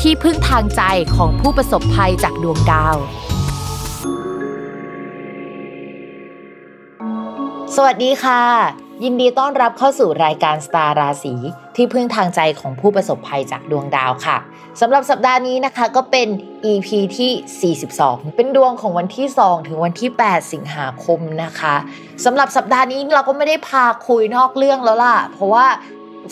ที่พึ่งทางใจของผู้ประสบภัยจากดวงดาวสวัสดีค่ะยินดีต้อนรับเข้าสู่รายการสตาร์ราศีที่พึ่งทางใจของผู้ประสบภัยจากดวงดาวค่ะสำหรับสัปดาห์นี้นะคะก็เป็น EP ที่42เป็นดวงของวันที่2ถึงวันที่8สิงหาคมนะคะสำหรับสัปดาห์นี้เราก็ไม่ได้พาคุยนอกเรื่องแล้วล่ะเพราะว่า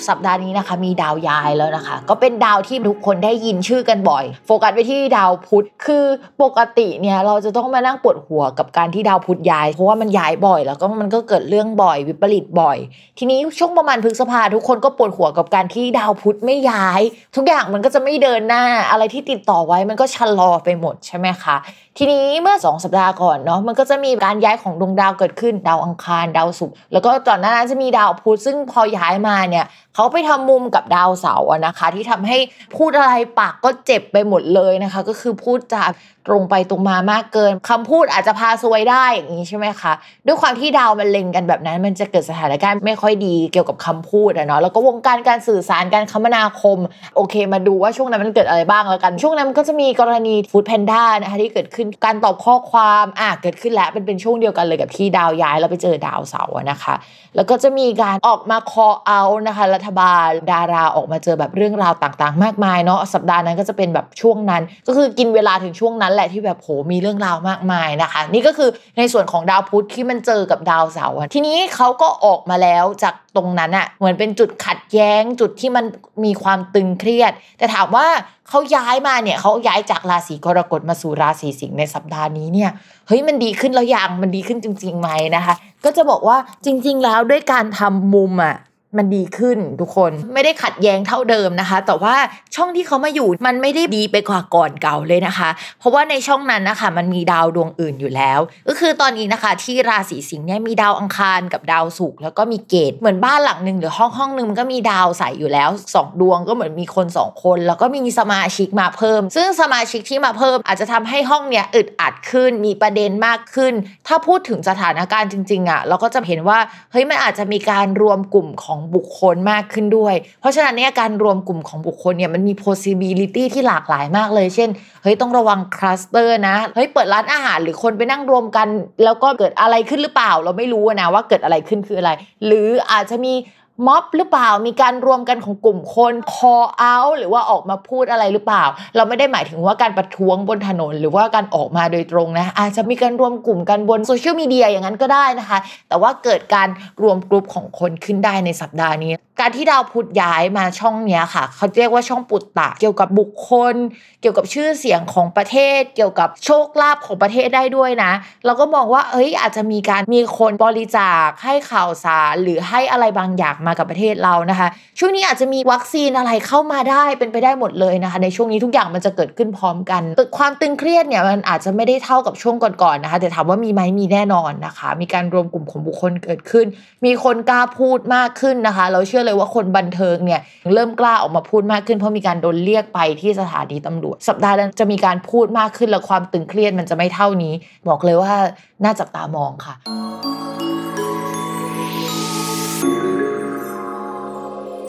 สัปดาห์นี้นะคะมีดาวย้ายแล้วนะคะก็เป็นดาวที่ทุกคนได้ยินชื่อกันบ่อยโฟกัสไปที่ดาวพุธคือปกติเนี่ยเราจะต้องมานั่งปวดหัวกับการที่ดาวพุธย้ายเพราะว่ามันย้ายบ่อยแล้วก็มันก็เกิดเรื่องบ่อยวิปริตบ่อยทีนี้ช่วงประมาณพฤษภาทุกคนก็ปวดหัวกับการที่ดาวพุธไม่ย้ายทุกอย่างมันก็จะไม่เดินหน้าอะไรที่ติดต่อไว้มันก็ชะลอไปหมดใช่ไหมคะทีนี้เมื่อ2สัปดาห์ก่อนเนาะมันก็จะมีการย้ายของดวงดาวเกิดขึ้นดาวอังคารดาวศุกร์แล้วก็ก่อนหน้านั้นจะมีดาวพุธซึ่งพอย้ายมาเนี่ยเขาไปทำมุมกับดาวเสาร์นะคะที่ทำให้พูดอะไรปากก็เจ็บไปหมดเลยนะคะก็คือพูดจาตรงไปตรงมามากเกินคำพูดอาจจะพาซวยได้อย่างนี้ใช่ไหมคะด้วยความที่ดาวมันเล็งกันแบบนั้นมันจะเกิดสถานการณ์ไม่ค่อยดีเกี่ยวกับคำพูดเนาะแล้วก็วงการสื่อสารการคมนาคมโอเคมาดูว่าช่วงนั้นมันเกิดอะไรบ้างแล้วกันช่วงนั้นก็จะมีกรณีฟู้ดแพนด้านะคะที่เกิดขึ้นการตอบข้อความเกิดขึ้นแล้วเป็นช่วงเดียวกันเลยกับที่ดาวย้ายแล้วไปเจอดาวเสาร์นะคะแล้วก็จะมีการออกมา call out นะคะรัฐบาลดาราออกมาเจอแบบเรื่องราวต่างๆมากมายเนาะสัปดาห์นั้นก็จะเป็นแบบช่วงนั้นก็คือกินเวลาถึงช่วงนั้นแหละที่แบบโหมีเรื่องราวมากมายนะคะนี่ก็คือในส่วนของดาวพุธที่มันเจอกับดาวเสาร์ทีนี้เขาก็ออกมาแล้วจากตรงนั้นเหมือนเป็นจุดขัดแย้งจุดที่มันมีความตึงเครียดแต่ถามว่าเขาย้ายมาเนี่ยเขาย้ายจากราศีกรกฎมาสู่ราศีสิงห์ในสัปดาห์นี้เนี่ยเฮ้ยมันดีขึ้นแล้วยังมันดีขึ้นจริงๆไหมนะคะก็จะบอกว่าจริงๆแล้วด้วยการทำมุมมันดีขึ้นทุกคนไม่ได้ขัดแย้งเท่าเดิมนะคะแต่ว่าช่องที่เขามาอยู่มันไม่ได้ดีไปกว่าก่อนเก่าเลยนะคะเพราะว่าในช่องนั้นนะคะมันมีดาวดวงอื่นอยู่แล้วก็คือตอนนี้นะคะที่ราศีสิงห์เนี่ยมีดาวอังคารกับดาวศุกร์แล้วก็มีเกตุเหมือนบ้านหลังนึงหรือห้องนึงมันก็มีดาวใส่อยู่แล้ว2ดวงก็เหมือนมีคน2คนแล้วก็มีสมาชิกมาเพิ่มซึ่งสมาชิกที่มาเพิ่มอาจจะทำให้ห้องเนี่ยอึดอัดขึ้นมีประเด็นมากขึ้นถ้าพูดถึงสถานการณ์จริงๆเราก็จะเห็นว่าเฮ้ยมันอาจจะมีการรวมกลุ่มของบุคคลมากขึ้นด้วยเพราะฉะนั้นเนี่ยการรวมกลุ่มของบุคคลเนี่ยมันมี possibility ที่หลากหลายมากเลยเช่นเฮ้ยต้องระวังคลัสเตอร์นะเฮ้ยเปิดร้านอาหารหรือคนไปนั่งรวมกันแล้วก็เกิดอะไรขึ้นหรือเปล่าเราไม่รู้นะว่าเกิดอะไรขึ้นคืออะไรหรืออาจจะมีม็อบหรือเปล่ามีการรวมกันของกลุ่มคน call out หรือว่าออกมาพูดอะไรหรือเปล่าเราไม่ได้หมายถึงว่าการประท้วงบนถนนหรือว่าการออกมาโดยตรงนะอาจจะมีการรวมกลุ่มกันบนโซเชียลมีเดียอย่างนั้นก็ได้นะคะแต่ว่าเกิดการรวมกลุ่มของคนขึ้นได้ในสัปดาห์นี้การที่ดาวพุธย้ายมาช่องนี้ค่ะเขาเรียกว่าช่องปุตตะเกี่ยวกับบุคคลเกี่ยวกับชื่อเสียงของประเทศเกี่ยวกับโชคลาภของประเทศได้ด้วยนะเราก็มองว่าเอ้ยอาจจะมีการมีคนบริจาคให้ข่าวสารหรือให้อะไรบางอย่างมากับประเทศเรานะคะช่วงนี้อาจจะมีวัคซีนอะไรเข้ามาได้เป็นไปได้หมดเลยนะคะในช่วงนี้ทุกอย่างมันจะเกิดขึ้นพร้อมกันความตึงเครียดเนี่ยมันอาจจะไม่ได้เท่ากับช่วงก่อนๆนะคะแต่ถามว่ามีไหมมีแน่นอนนะคะมีการรวมกลุ่มของบุคคลเกิดขึ้นมีคนกล้าพูดมากขึ้นนะคะเราเชื่อเลยว่าคนบันเทิงเนี่ยเริ่มกล้าออกมาพูดมากขึ้นเพราะมีการโดนเรียกไปที่สถานีตำรวจสัปดาห์นั้นจะมีการพูดมากขึ้นและความตึงเครียดมันจะไม่เท่านี้บอกเลยว่าน่าจับตามองค่ะ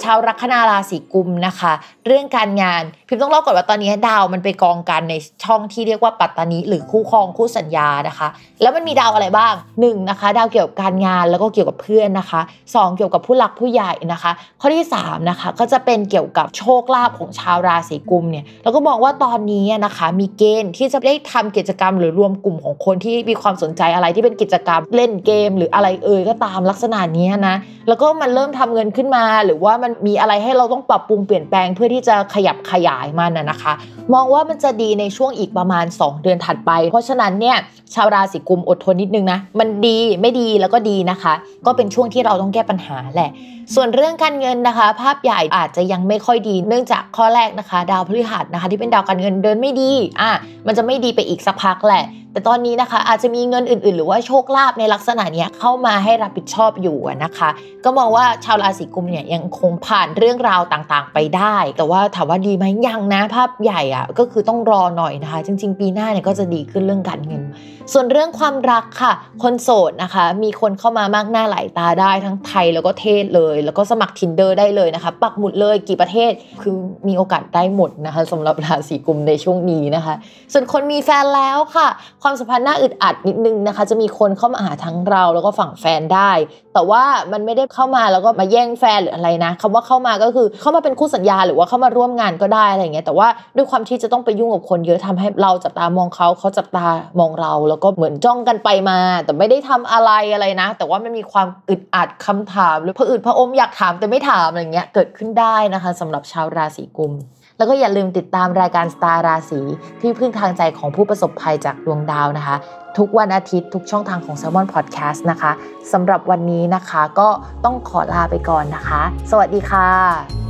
ชาวลัคนาราศีกุมนะคะ เรื่องการงานพิมต้องเล่าก่อนว่าตอนนี้ดาวมันไปกองกันในช่องที่เรียกว่าปัตตานีหรือคู่ครองคู่สัญญานะคะแล้วมันมีดาวอะไรบ้าง1นะคะดาวเกี่ยวกับการงานแล้วก็เกี่ยวกับเพื่อนนะคะ2เกี่ยวกับผู้หลักผู้ใหญ่นะคะข้อที่3นะคะก็จะเป็นเกี่ยวกับโชคลาภของชาวราศีกุมเนี่ยแล้วก็มองว่าตอนนี้นะคะมีเกณฑ์ที่จะได้ทำกิจกรรมหรือรวมกลุ่มของคนที่มีความสนใจอะไรที่เป็นกิจกรรมเล่นเกมหรืออะไรเอ่ยก็ตามลักษณะนี้นะแล้วก็มันเริ่มทำเงินขึ้นมาหรือว่ามันมีอะไรให้เราต้องปรับปรุงเปลี่ยนแปลงเพื่อที่จะขยับขยายมันนะคะมองว่ามันจะดีในช่วงอีกประมาณ2เดือนถัดไปเพราะฉะนั้นเนี่ยชาวราศีกุมอดทนนิดนึงนะมันดีไม่ดีแล้วก็ดีนะคะก็เป็นช่วงที่เราต้องแก้ปัญหาแหละส่วนเรื่องการเงินนะคะภาพใหญ่อาจจะยังไม่ค่อยดีเนื่องจากข้อแรกนะคะดาวพฤหัสนะคะที่เป็นดาวการเงินเดินไม่ดีมันจะไม่ดีไปอีกสักพักแหละแต่ตอนนี้นะคะอาจจะมีเงินอื่นๆหรือว่าโชคลาภในลักษณะนี้เข้ามาให้รับผิดชอบอยู่นะคะก็มองว่าชาวราศีกุมเนี่ยยังคงผ่านเรื่องราวต่างๆไปได้แต่ว่าถามว่าดีไหมยังนะภาพใหญ่ก็คือต้องรอหน่อยนะคะจริงๆปีหน้าเนี่ยก็จะดีขึ้นเรื่องการเงินส่วนเรื่องความรักค่ะคนโสดนะคะมีคนเข้ามามากหน้าหลายตาได้ทั้งไทยแล้วก็เทศเลยแล้วก็สมัคร Tinder ได้เลยนะคะปักหมุดเลยกี่ประเทศคือมีโอกาสได้หมดนะคะสำหรับราศีกุมในช่วงนี้นะคะส่วนคนมีแฟนแล้วค่ะความสัมพันธ์น่าอึดอัดนิดนึงนะคะจะมีคนเข้ามาหาทั้งเราแล้วก็ฝั่งแฟนได้แต่ว่ามันไม่ได้เข้ามาแล้วก็มาแย่งแฟนหรืออะไรนะคำว่าเข้ามาก็คือเข้ามาเป็นคู่สัญญาหรือว่าเข้ามาร่วมงานก็ได้อะไรอย่างเงี้ยแต่ว่าด้วยความที่จะต้องไปยุ่งกับคนเยอะทำให้เราจับตามองเขาเขาจับตามองเราแล้วก็เหมือนจ้องกันไปมาแต่ไม่ได้ทำอะไรนะแต่ว่ามันมีความอึดอัดคำถามหรือพะอืดพะอมอยากถามแต่ไม่ถามอะไรเงี้ยเกิดขึ้นได้นะคะสำหรับชาวราศีกุมแล้วก็อย่าลืมติดตามรายการสตาร์ราศีที่พึ่งทางใจของผู้ประสบภัยจากดวงดาวนะคะทุกวันอาทิตย์ทุกช่องทางของ Salmon Podcast นะคะสำหรับวันนี้นะคะก็ต้องขอลาไปก่อนนะคะสวัสดีค่ะ